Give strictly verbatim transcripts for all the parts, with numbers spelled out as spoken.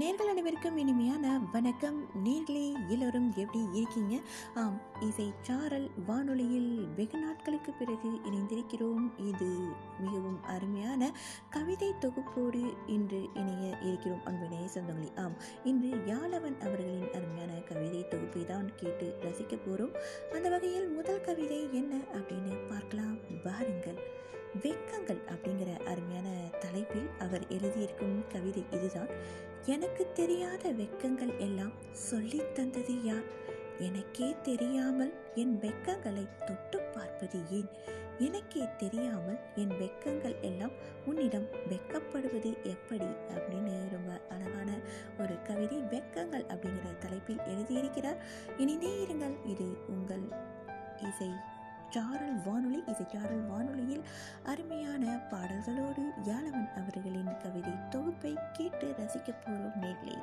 நேர்கள் அனைவருக்கும் இனிமையான வணக்கம். நேர்களே எல்லோரும் எப்படி இருக்கீங்க? ஆம், இசை சாரல் வானொலியில் வெகு நாட்களுக்கு பிறகு இணைந்திருக்கிறோம். இது மிகவும் அருமையான கவிதை தொகுப்போடு இன்று இணைய இருக்கிறோம் அன்பினைய சொந்தங்களே. ஆம், இன்று யாழவன் அவர்களின் அருமையான கவிதை தொகுப்பை தான் கேட்டு ரசிக்க போகிறோம். அந்த வகையில் முதல் கவிதை என்ன அப்படின்னு பார்க்கலாம் பாருங்கள். வெக்கங்கள் அப்படிங்கிற அருமையான தலைப்பில் அவர் எழுதியிருக்கும் கவிதை இதுதான். எனக்கு தெரியாத வெக்கங்கள் எல்லாம் சொல்லி தந்தது யார்? எனக்கே தெரியாமல் என் வெக்கங்களை தொட்டு பார்ப்பது ஏன்? எனக்கே தெரியாமல் என் வெக்கங்கள் எல்லாம் உன்னிடம் வெக்கப்படுவது எப்படி அப்படின்னு ரொம்ப அழகான ஒரு கவிதை வெக்கங்கள் அப்படிங்கிற தலைப்பில் எழுதியிருக்கிறார். இனிதே இருங்கள். இது உங்கள் இசை சாரல் வானொலி. இசை சாரல் வானொலியில் அருமையான பாடல்களோடு யாழவன் அவர்களின் கவிதை தொகுப்பை கேட்டு ரசிக்க போறோம் நேர்களே.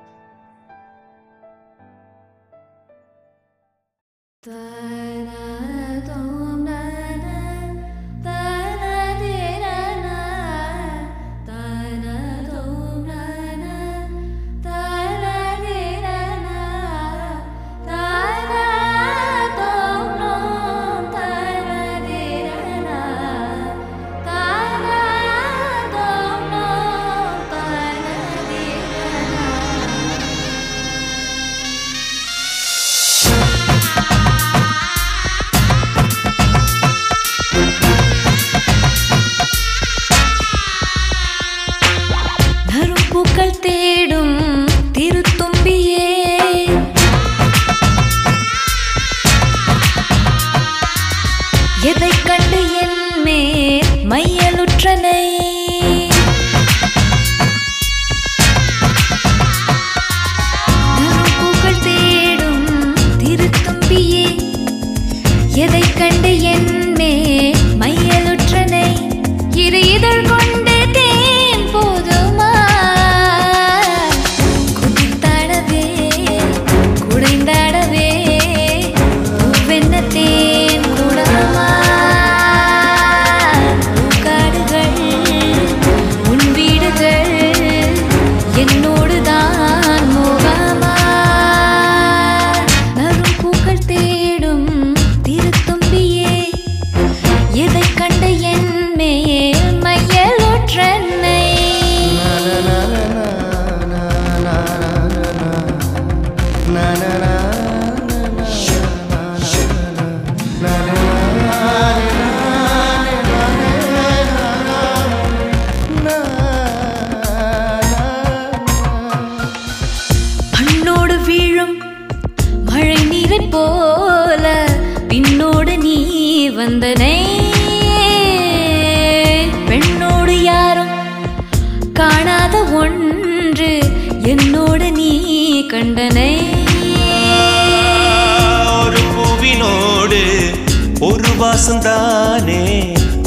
வாசந்தானே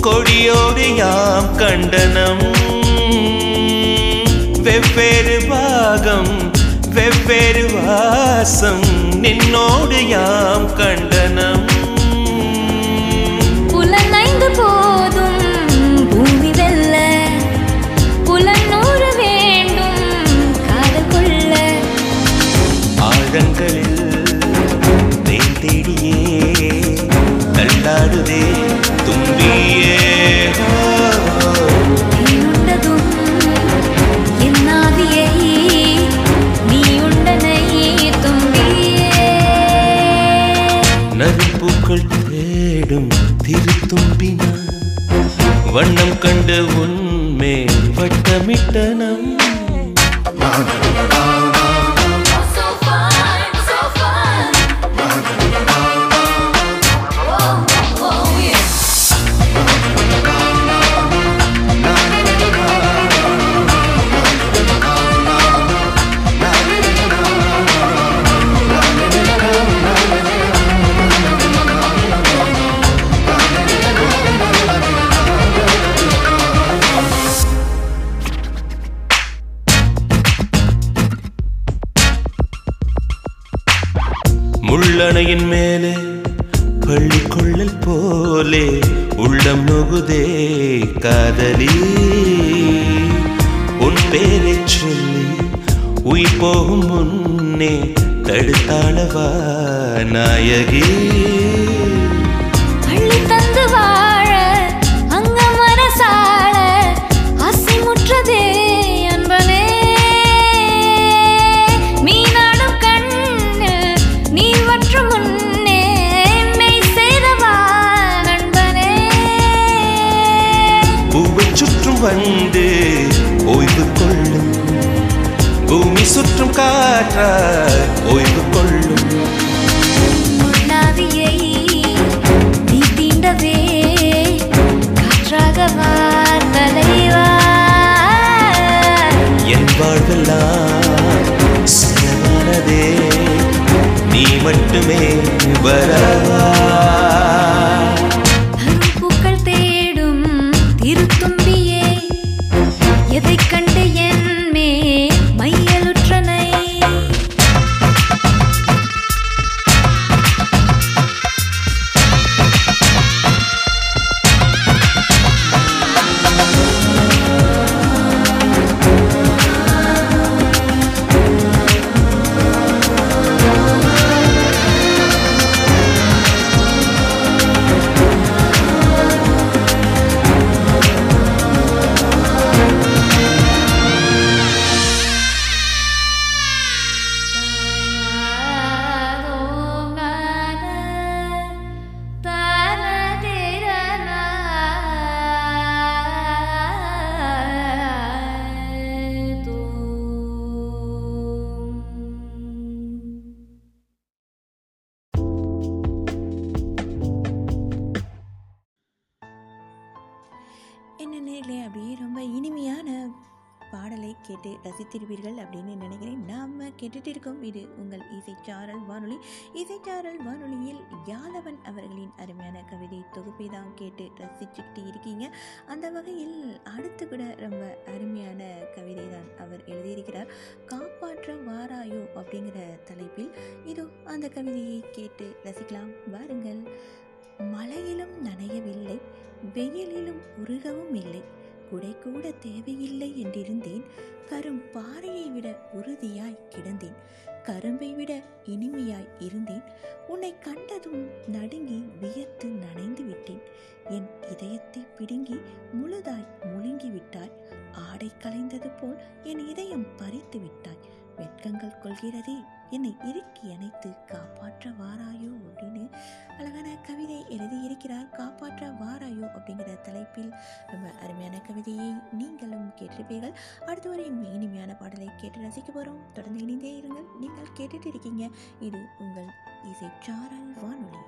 கொடியோடு யாம் கண்டனம், வெவ்வேறு பாகம் வெவ்வேறு வாசம் நின்னோடு யாம் கண்டனம். புலனைந்து போதும் பூமி வெல்ல புலனூறு வேண்டும் காது கொள்ள ஆழங்களில் தேடியே தள்ளாடுதே தும்பியே உண்டதும் என்னாதியை நீ உண்டனை தும்பியே. நறுப்பூக்கள் தேடும் திருத்தும்பினான் வண்ணம் கண்டு உண்மை வட்டமிட்டனம். முள்ளணையின் மேலே பள்ளிக்கொள்ளல் போலே உள்ளம் நுகுதே காதலி, உன் பேரை சொல்லி நீ போகும் முன்னே தடுத்தாளவா நாயகி, அள்ளி தந்து வாழ அங்க மனசாள ஆசை முற்றதே அன்பனே. நீ நாடும் கண்ணு நீ வற்றும் முன்னே மெய் சேரவா நண்பனே. பூவை சுற்றும் வந்து ஓய்வு கொள்ளும் பூமி சுற்றும் காற்றாய் ஓய்வு கொள்ளும். உண்ணாவியை நீ தீண்டவே காற்றாக வா தலைவா. என் வாழ்வெல்லாம் சுயமானதே நீ மட்டுமே வரவா. பூக்கள் தேடும் திருத்தும்பியே எதை கண்டு என் மையலுற்றனை. கேட்டு ரசித்திருப்பீர்கள் அப்படின்னு நினைக்கிறேன். நாம் கேட்டுட்டு இருக்கோம் இது உங்கள் இசைச்சாரல் வானொலி. இசைச்சாரல் வானொலியில் யாழவன் அவர்களின் அருமையான கவிதை தொகுப்பை தான் கேட்டு ரசிச்சுக்கிட்டு இருக்கீங்க. அந்த வகையில் அடுத்து கூட ரொம்ப அருமையான கவிதை தான் அவர் எழுதியிருக்கிறார். காப்பாற்ற வாராயோ அப்படிங்கிற தலைப்பில் இதோ அந்த கவிதையை கேட்டு ரசிக்கலாம் வாருங்கள். மழையிலும் நனையவில்லை, வெயிலிலும் உருகவும் இல்லை, குடை கூட தேவையில்லை என்றிருந்தேன். கரும் பாறையை விட உறுதியாய் கிடந்தேன், கரும்பை விட இனிமையாய் இருந்தேன். உன்னை கண்டதும் நடுங்கி வியத்து நனைந்து விட்டேன். என் இதயத்தை பிடுங்கி முழுதாய் முழுங்கி விட்டாய். ஆடை கலைந்தது போல் என் இதயம் பறித்து விட்டாய். வெட்கங்கள் கொள்கிறதே என்னை இறுக்கி அணைத்து. காப்பாற்ற வாராயோ அப்படின்னு அழகான கவிதை எழுதியிருக்கிறார். காப்பாற்ற வாராயோ அப்படிங்கிற தலைப்பில் ரொம்ப அருமையான கவிதையை நீங்களும் கேட்டிருப்பீர்கள். அடுத்த வரை இனிமையான பாடலை கேட்டு ரசிக்க போகிறோம். தொடர்ந்து இணைந்தே இருங்கள். நீங்கள் கேட்டுட்டு இருக்கீங்க இது உங்கள் இசைச்சாரல் வானொலி.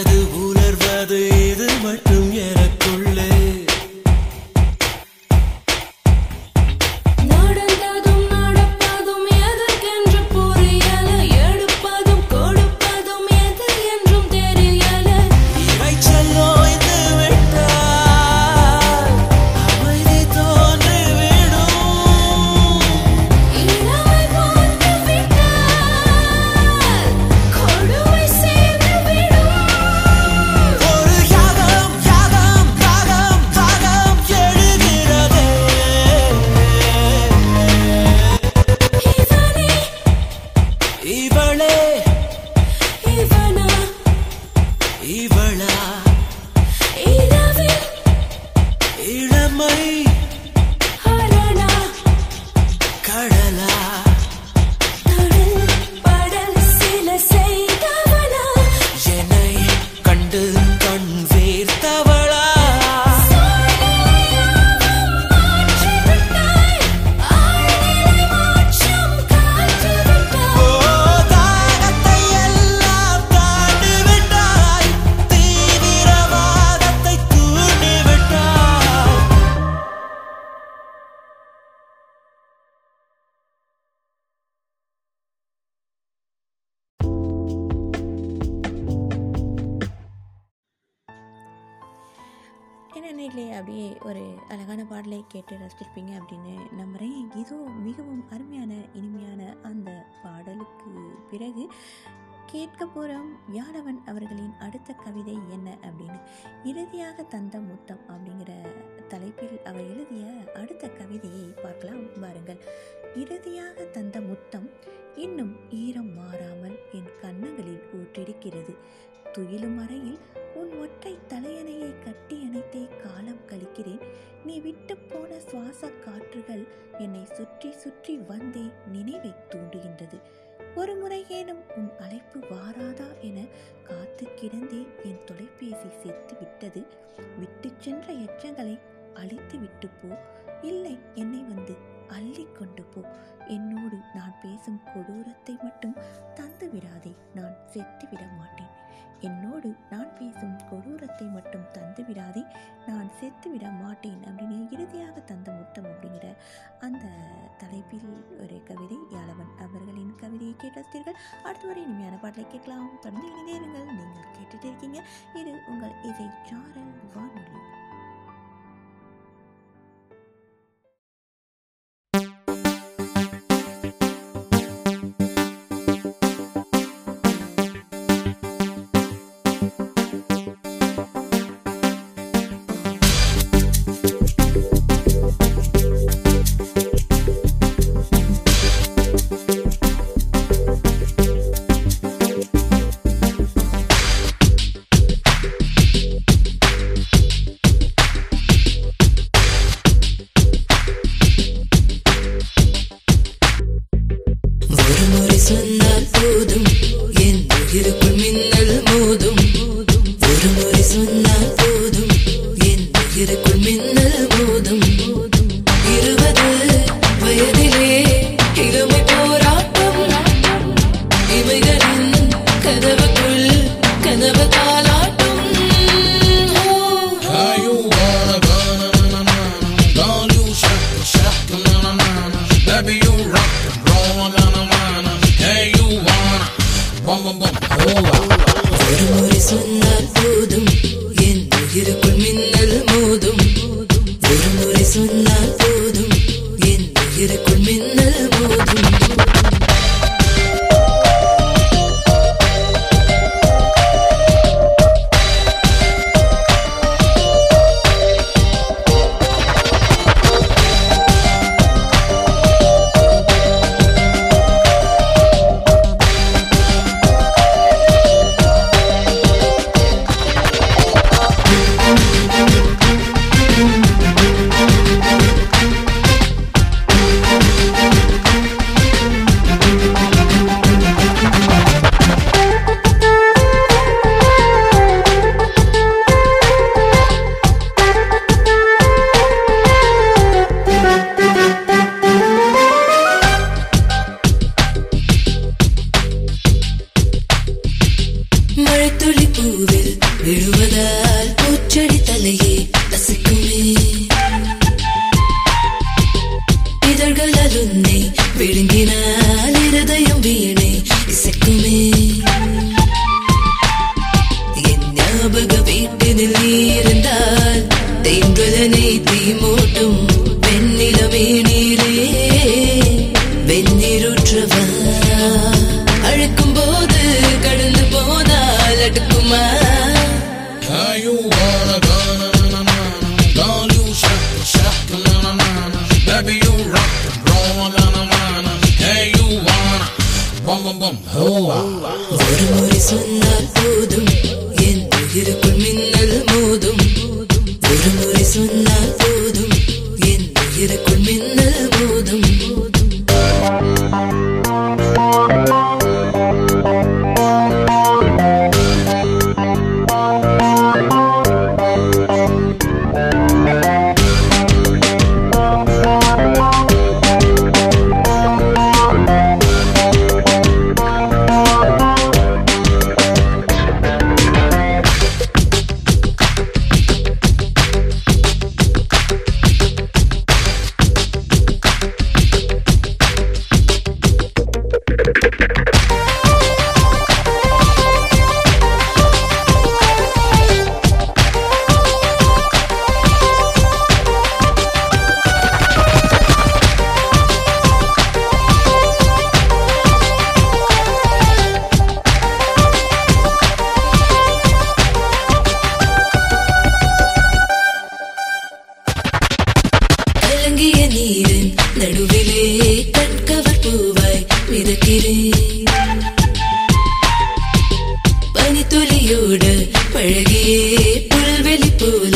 உணர்வது உணர்வது இது மட்டும் எனக்குள்ளே அப்படியே ஒரு அழகான பாடலை கேட்டு ரசிச்சிருப்பீங்க அப்படின்னு நம்புகிறேன். இதோ மிகவும் அருமையான இனிமையான அந்த பாடலுக்கு பிறகு கேட்க போகிறோம் யாழவன் அவர்களின் அடுத்த கவிதை என்ன அப்படின்னு. இறுதியாக தந்த முத்தம் அப்படிங்கிற தலைப்பில் அவர் எழுதிய அடுத்த கவிதையை பார்க்கலாம் பாருங்கள். இறுதியாக தந்த முத்தம் இன்னும் ஈரம் மாறாமல் என் கன்னங்களில் ஊற்றிருக்கிறது. துயிலும் அறையில் உன் ஒற்றை தலையணையை கட்டி அணைத்தே காலம் கழிக்கிறேன். நீ விட்டு போன சுவாச காற்றுகள் என்னை சுற்றி சுற்றி வந்தே நினைவை தூண்டுகின்றது. ஒரு முறை ஏனும் உன் அழைப்பு வாராதா என காத்து கிடந்தே என் தொலைபேசி சேர்த்து விட்டது. விட்டு சென்ற எச்சங்களை அழித்து விட்டு போ, இல்லை என்னை வந்து அள்ளி கொண்டு போ. என்னோடு நான் பேசும் கொடூரத்தை மட்டும் தந்து விடாதே, நான் செத்து விட மாட்டேன். என்னோடு நான் பேசும் கொடூரத்தை மட்டும் தந்து விடாதே, நான் செத்து விட மாட்டேன் அப்படின்னு இறுதியாக தந்த முத்தம் அப்படிங்கிற அந்த தலைப்பில் ஒரு கவிதை யாழவன் அவர்களின் கவிதையை கேட்டீர்கள். அடுத்த ஒரு இனிமையான பாடலை கேட்கலாம். தொடர்ந்து இணைந்தேருங்கள். நீங்கள் கேட்டுட்டு இருக்கீங்க. இது உங்கள் இசை சாரல் வானொலி. விழுவதால் பூச்செடி தலையே நசுக்குமே. இதழ்கள் உன்னை விழுங்கினால் இருதயம் வீணை இசைக்குமே. என் ஞாபக வீட்டினில் இருந்தால் தேங்குதனை தீ மூட்டும் வெண்ணிலமே நீரே வெந்நீருற்றவா. அழுக்கும் போது கடந்து போனால் அடுக்குமா ஒரு முறை சொன்னால் போதும் என் உயிருக்குள் மின்னல் மோதும். ஒரு முறை சொன்னால் போதும் என் உயிருக்குள் மின்னல் மோதும். நீரின் நடுவிலே கண்கவர் பூவாய் மிதக்கிறேன். பனித்துளியோடு பழகியே புல்வெளி போல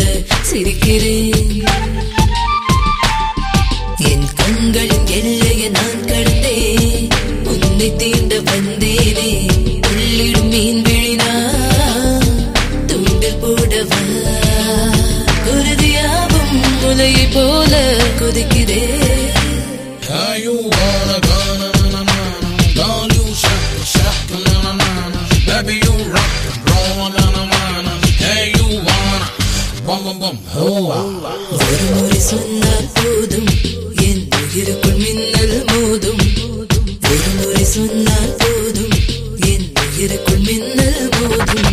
சிரிக்கிறேன். என் கண்களின் எல்லையை நான் கடந்தேன், உன்னை தீண்ட வந்தேனே. உள்ளிடும் மீன் விழினா துண்டில் போடவா குருதியாவும் முலையை போல குதிக்கிறே. ஒரு முறை சொன்னால் போதும் என் உயிருக்குள் மின்னல் மோதும். ஒரு முறை சொன்னால் போதும் என் உயிருக்குள் மின்னல் மோதும்.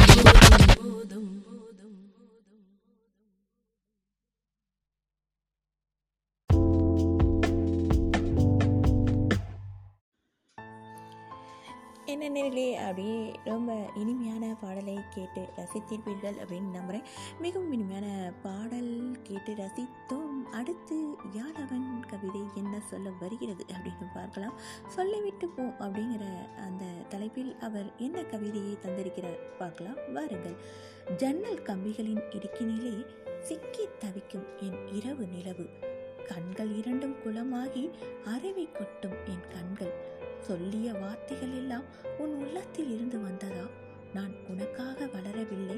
என்ன நேரிலே அப்படியே ரொம்ப இனிமையான பாடலை கேட்டு ரசித்திருப்பீர்கள் அப்படின்னு நம்புகிறேன். மிகவும் இனிமையான பாடல் கேட்டு ரசித்தோம். அடுத்து யார் அவன் கவிதை என்ன சொல்ல வருகிறது அப்படின்னு பார்க்கலாம். சொல்லிவிட்டு போ அப்படிங்கிற அந்த தலைப்பில் அவர் என்ன கவிதையை தந்திருக்கிறார் பார்க்கலாம் வாருங்கள். ஜன்னல் கம்பிகளின் இடுக்கினிலே சிக்கி தவிக்கும் என் இரவு நிலவு, கண்கள் இரண்டும் குளமாகி அறவை கொட்டும் என் கண்கள், சொல்லிய வார்த்தைகள் எல்லாம் உன் உள்ளத்தில் இருந்து வந்ததா? நான் உனக்காக வளரவில்லை,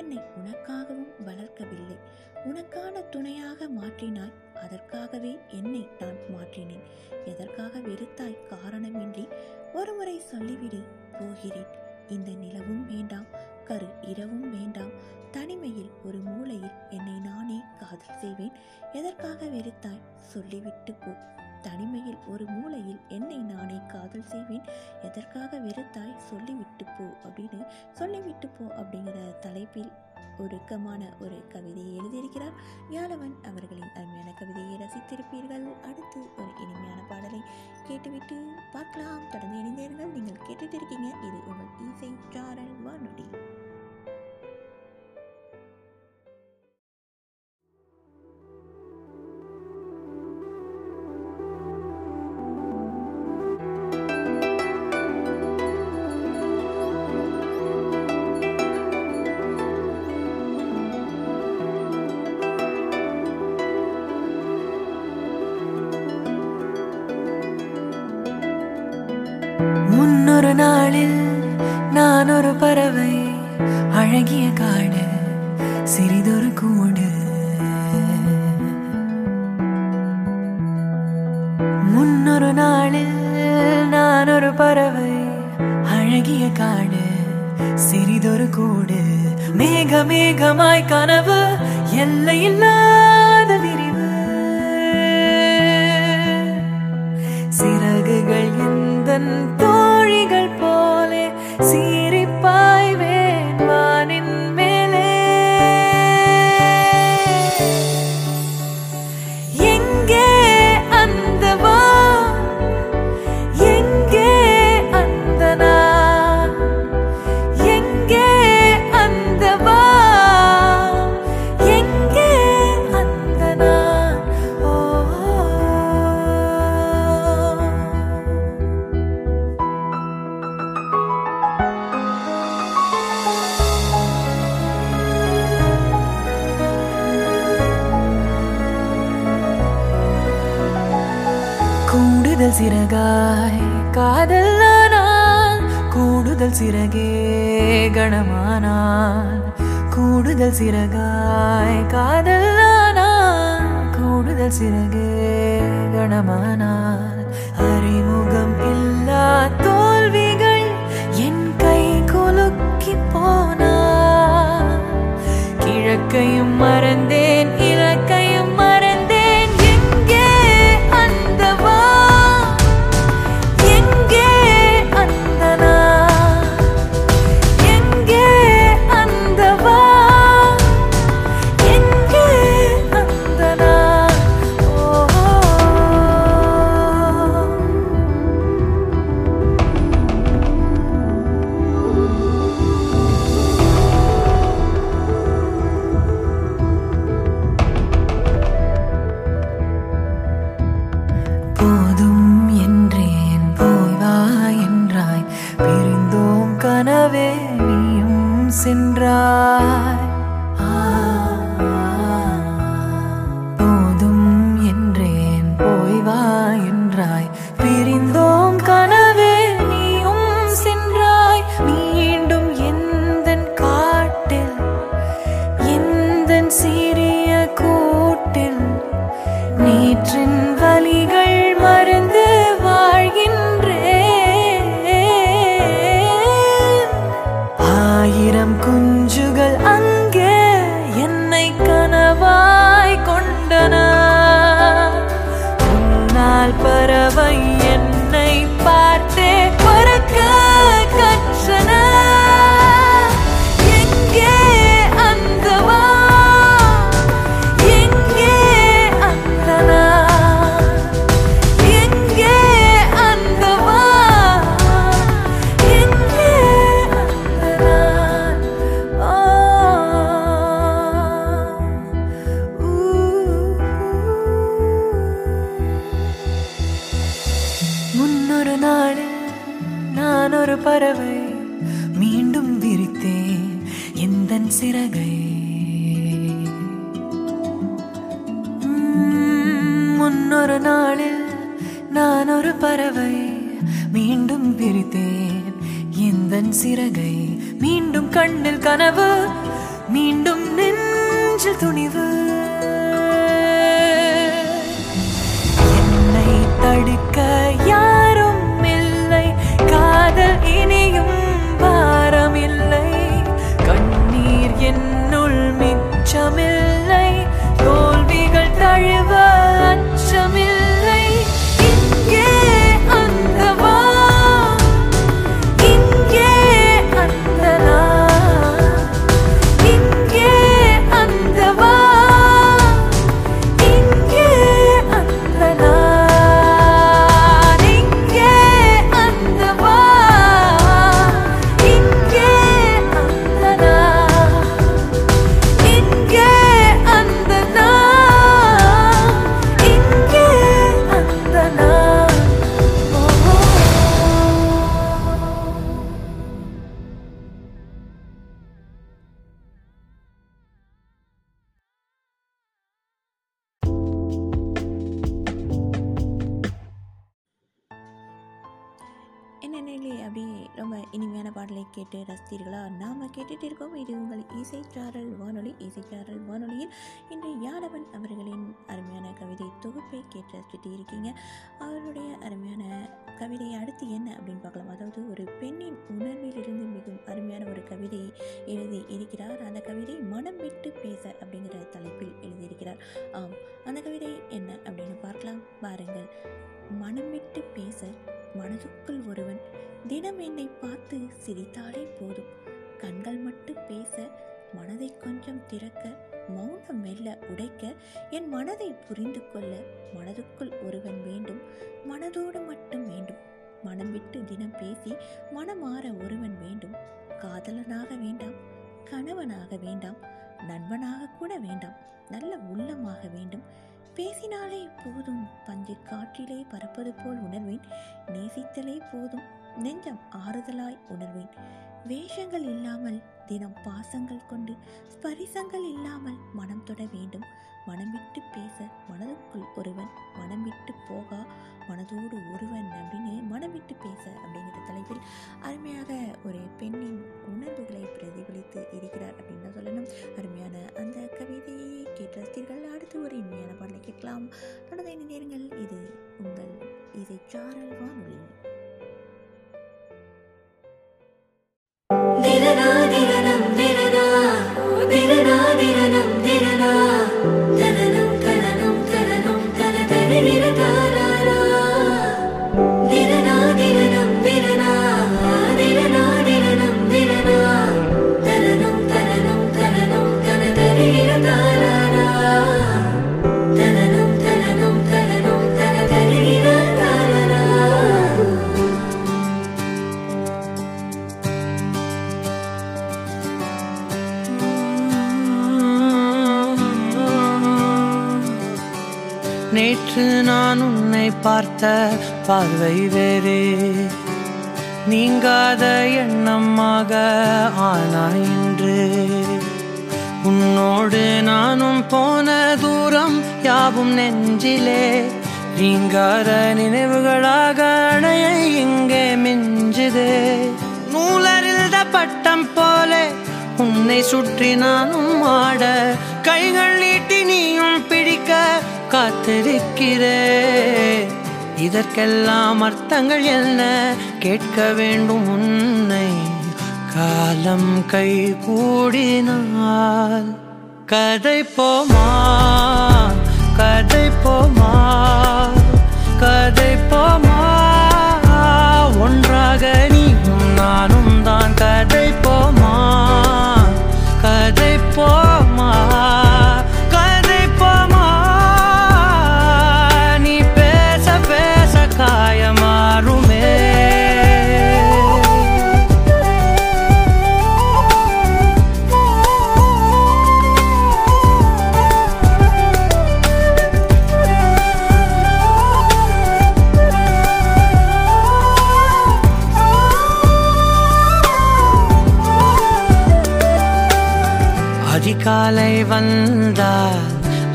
என்னை உனக்காகவும் வளர்க்கவில்லை. உனக்கான துணையாக மாற்றினாய், அதற்காகவே என்னை நான் மாற்றினேன். எதற்காக வெறுத்தாய் காரணமின்றி? ஒருமுறை சொல்லிவிடு போகிறேன். இந்த நிலவும் வேண்டாம், கரு இரவும் வேண்டாம். தனிமையில் ஒரு மூலையில் என்னை நானே காதல் செய்வேன். எதற்காக வெறுத்தாய் சொல்லிவிட்டு போ. தனிமையில் ஒரு மூலையில் என்னை நானே காதல் செய்வேன். எதற்காக வெறுத்தாய் சொல்லிவிட்டு போ அப்படின்னு சொல்லிவிட்டு போ அப்படிங்கிற தலைப்பில் ஒருக்கமான ஒரு கவிதையை எழுதியிருக்கிறார் யாழவன் அவர்களின் அருமையான கவிதையை ரசித்திருப்பீர்கள். அடுத்து ஒரு இனிமையான பாடலை கேட்டுவிட்டு பார்க்கலாம். தொடர்ந்து இணைந்தீர்கள். நீங்கள் கேட்டுட்டு இருக்கீங்க இது உங்கள் இசை சாரல் வானொலி. முன்னொரு நாளில் நான் ஒரு பறவை, அழகிய காடு சிறிதொரு கூடு. முன்னொரு நாளில் நான் ஒரு பறவை, அழகிய காடு சிறிதொரு கூடு. மே மேக மேகமாய் கனவு, எல்லை இல்லாத விரிவு. சிறகுகள் எந்தன் தோழிகள் போலே சீரிப்பாய் வேட்பானின் மேலே. எங்கே அந்த வா, எங்கே அந்த நான், எங்கே அந்த வா, எங்கே அந்த நான். ஓ, கூடுதல் சிறகாய் காதலானால், கூடுதல் சிறகே கணமானால். கூடுதல் சிறகாய் காதலானால், கூடுதல் சிறகே கணமானால். அறிமுகம் இல்லா தோல்விகள் என் கை குலுக்கி போனால். கிழக்கையும் மறந்தேன், இலக்கையும் மறந்தேன். எங்கே அந்த வா, எங்கே அந்த நான், எங்கே அந்த வா, எங்கே அந்த நான். ஓ, போதும் என்றேன் போய் வா என்றாய். பிரிந்தோம் கனவே நீயும் சென்றாய். ஆ, போதும் என்றேன் போய் வா என்றாய். பிரிந்தோம் கனவே நீயும் சென்றாய். மீண்டும் எந்தன் காட்டில், எந்தன் சிறிய கூட்டில், நேற்றின் வலிகள் மறந்து வாழ்கின்றேன். ஆயிரம் குஞ்சுகள் அங்கே என்னை கனவாய் கொண்டன. உன்னால் பறவை என்னை பார்த்தே பறக்க கற்றன. முன்னொரு நாளில் நான் ஒரு பறவை, மீண்டும் விரித்தேன் எந்தன் சிறகை. உம், முன்னொரு நாளில் நான் ஒரு பறவை, மீண்டும் விரித்தேன் எந்தன் சிறகை. மீண்டும் கண்ணில் கனவு, மீண்டும் நெஞ்சு துணிவு. என்னை தடுக்க யாரும் இல்லை, காதல் இனியும் பாரமில்லை. கண்ணீர் என்னுள் மிச்சமில்லை, தோல்விகள் தழுவ அச்சமில்லை. இங்கே அந்த வா, இங்கே அந்த நான், இங்கே அந்த வா, இங்கே அந்த நான், இங்கே அந்த வா, இங்கே அந்த நான், இங்கே பாடலை கேட்டு ரசித்தீர்களா? நாம் கேட்டுட்டு இருக்கோம். இது உங்கள் இசைச்சாரல் வானொலி. இசைச்சாரல் வானொலியில் இன்று யாதவன் அவர்களின் அருமையான கவிதை தொகுப்பை கேட்டு ரசிச்சுட்டு இருக்கீங்க. அவருடைய அருமையான கவிதை அடுத்து என்ன அப்படின்னு பார்க்கலாம். அதாவது ஒரு பெண்ணின் உணர்விலிருந்து மிகவும் அருமையான ஒரு கவிதையை எழுதி இருக்கிறார். அந்த கவிதை மனம் விட்டு பேச அப்படிங்கிற தலைப்பில் எழுதியிருக்கிறார். ஆம், அந்த கவிதை என்ன அப்படின்னு பார்க்கலாம் பாருங்கள். மனம் விட்டு பேச மனதுக்குள் ஒருவன் தினம் என்னை பார்த்து சிரித்தாலே போதும். கண்கள் மட்டும் பேச மனதை கொஞ்சம் திறக்க மௌனம் மெல்ல உடைக்க என் மனதை புரிந்து கொள்ள மனதுக்குள் ஒருவன் வேண்டும். மனதோடு மட்டும் வேண்டும். மனம் விட்டு தினம் பேசி மனமாற ஒருவன் வேண்டும். காதலனாக வேண்டாம், கணவனாக வேண்டாம், நண்பனாக கூட வேண்டாம், நல்ல உள்ளமாக வேண்டும். பேசினாலே போதும். பஞ்சிற் காற்றிலே பறப்பது போல் உணர்வேன். நேசித்தலே போதும். நெஞ்சம் ஆறுதலாய் உணர்வேன். வேஷங்கள் இல்லாமல் தினம் பாசங்கள் கொண்டு ஸ்பரிசங்கள் இல்லாமல் மனம் தொட வேண்டும். மனம் விட்டு பேச மனதுக்குள் ஒருவன், மனம் விட்டு போகா மனதோடு ஒருவன் அப்படின்னு மனம் விட்டு பேச அப்படிங்கிற தலைப்பில் அருமையாக ஒரு பெண்ணின் உணர்வுகளை பிரதிபலித்து இருக்கிறார் அப்படின்னு சொல்லணும். அருமையான அந்த கவிதையை கேட்டு ரசித்தீர்கள். அடுத்து ஒரு இனிமையான பாடலை கேட்கலாம். தொடர்ந்து இணைந்தீர்கள். இது உங்கள் இசைச்சாரல் வானொலி. நேற்று நான் உன்னை பார்த்த பார்வை வேறே, நீங்காத எண்ணமாக ஆனாய் என்று. உன்னோடு நானும் போன தூரம் யாவும் நெஞ்சிலே நீங்காத நினைவுகளாக அணைய இங்கே மிஞ்சுதே. நூலறிந்த பட்டம் போலே உன்னை சுற்றி நானும் ஆட, கைகள் நீட்டி நீயும் பிடிக்க காத்திருக்கிறே. இதற்கெல்லாம் அர்த்தங்கள் என்ன? கேட்க வேண்டும் உன்னை. காலம் கை கூடினால் கதை போமா, கதை போமா, கதை போமா. ஒன்றாக நீயும் நானும் தான். கதை போமா, கதை போமா, காலை வந்தால்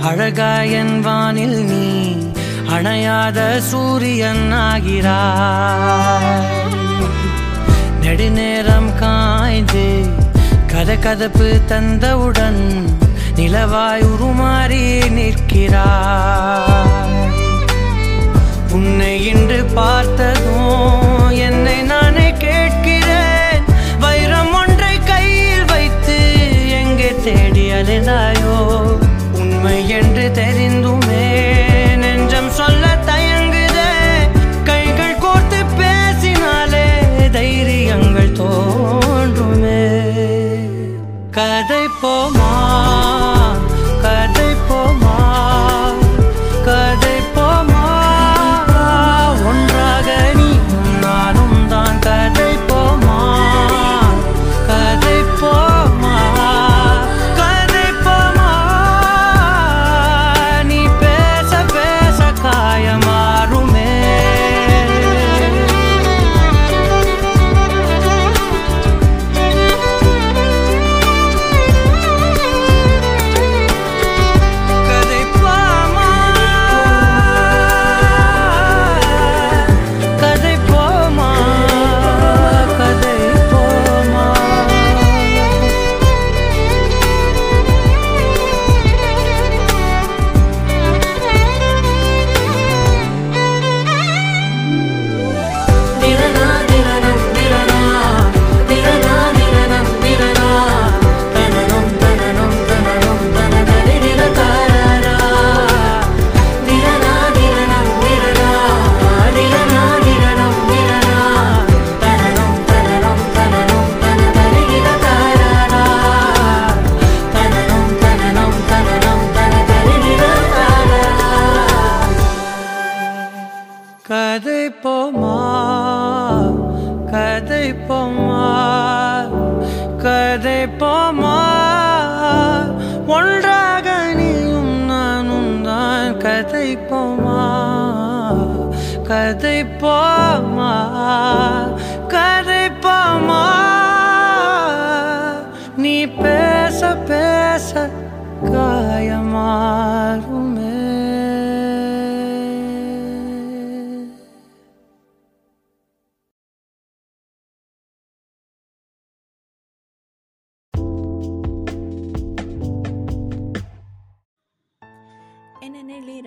அழகாயன் வானில் நீ அணையாத சூரியன் ஆகிறாய். நெடுநேரம் காய்ந்து கத கதப்பு தந்தவுடன் நிலவாய் உருமாறி நிற்கிறாய். உன்னை இன்று பார்த்ததும் என்னை நானே கேட்கிறேன். வைரம் ஒன்றை கையில் வைத்து தேடி அலைந்தாயோ? உண்மை என்று தெரிந்துமே நெஞ்சம் சொல்ல தயங்குதே. கைகள் கோர்த்து பேசினாலே தைரியங்கள் தோன்றுமே. கதை போமா, கதை போமா, கதை போமா. ஒன்றாக நீயும் நானும் தான். கதை போமா, கதை போமா, கதைப்போமா கதைப்போமா கதைப்போமா நீ பேச பேச காயமாறுமே.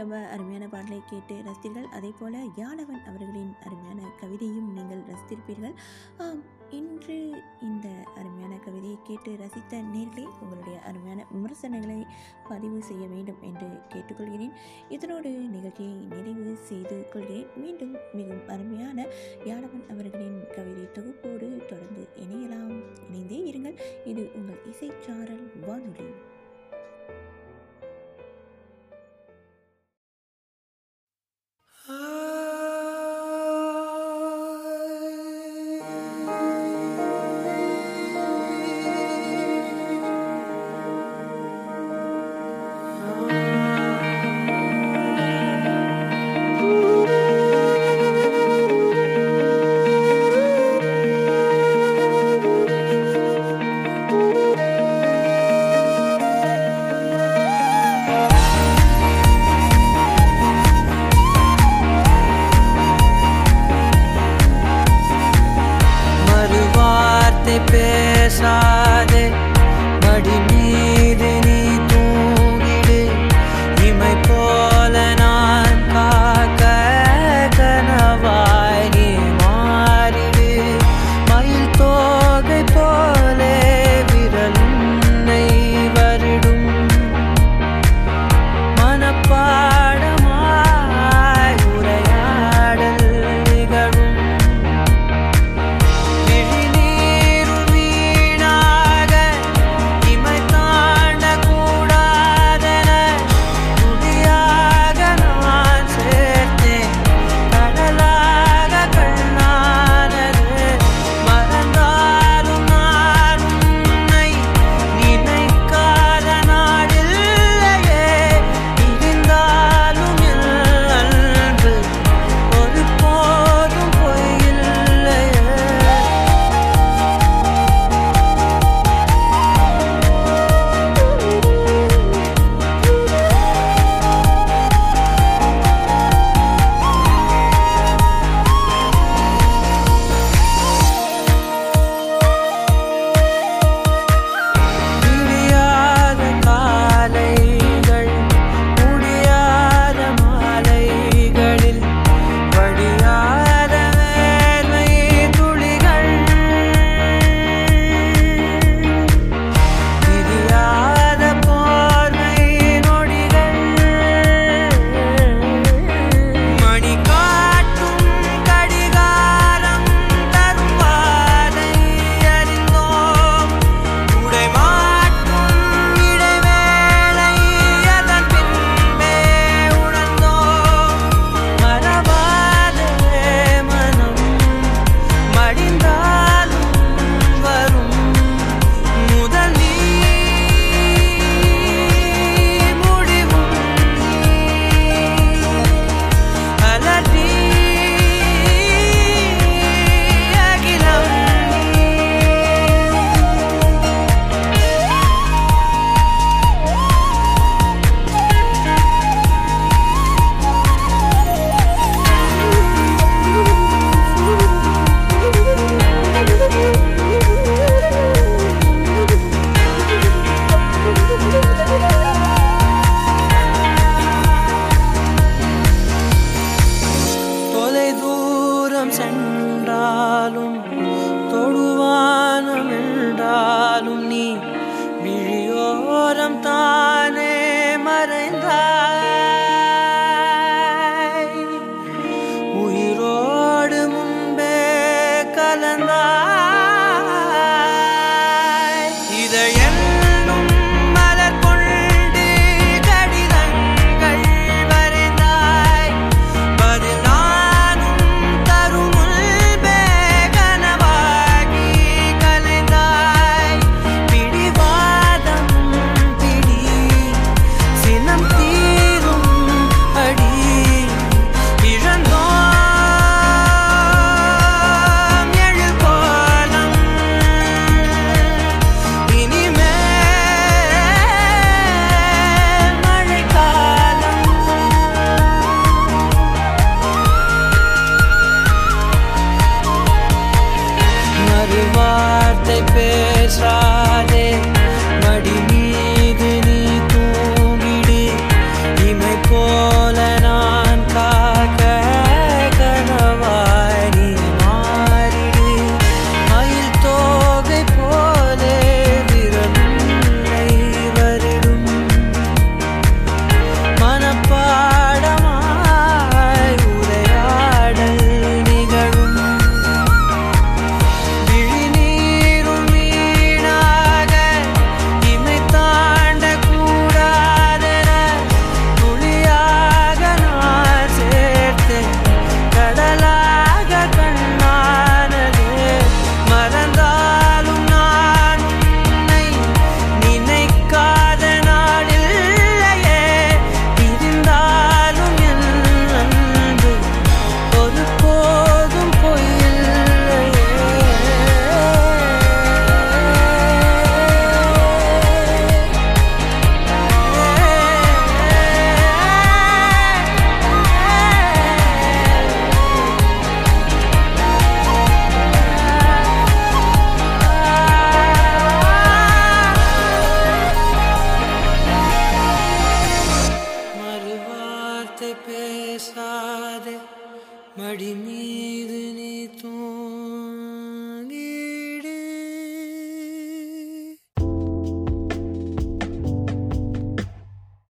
ரொம்ப அருமையான பாடலை கேட்டு ரசித்தீர்கள். அதே போல் யாழவன் அவர்களின் அருமையான கவிதையும் நீங்கள் ரசித்திருப்பீர்கள். இன்று இந்த அருமையான கவிதையை கேட்டு ரசித்த நேர்களே, உங்களுடைய அருமையான விமர்சனங்களை பதிவு செய்ய வேண்டும் என்று கேட்டுக்கொள்கிறேன். இதனோடு நிகழ்ச்சியை நிறைவு செய்து கொள்கிறேன். மீண்டும் மிகவும் அருமையான யாழவன் அவர்களின் கவிதை தொகுப்போடு தொடர்ந்து இணையலாம். இணைந்தே இருங்கள். இது உங்கள் இசைச்சாரல் வானொலி.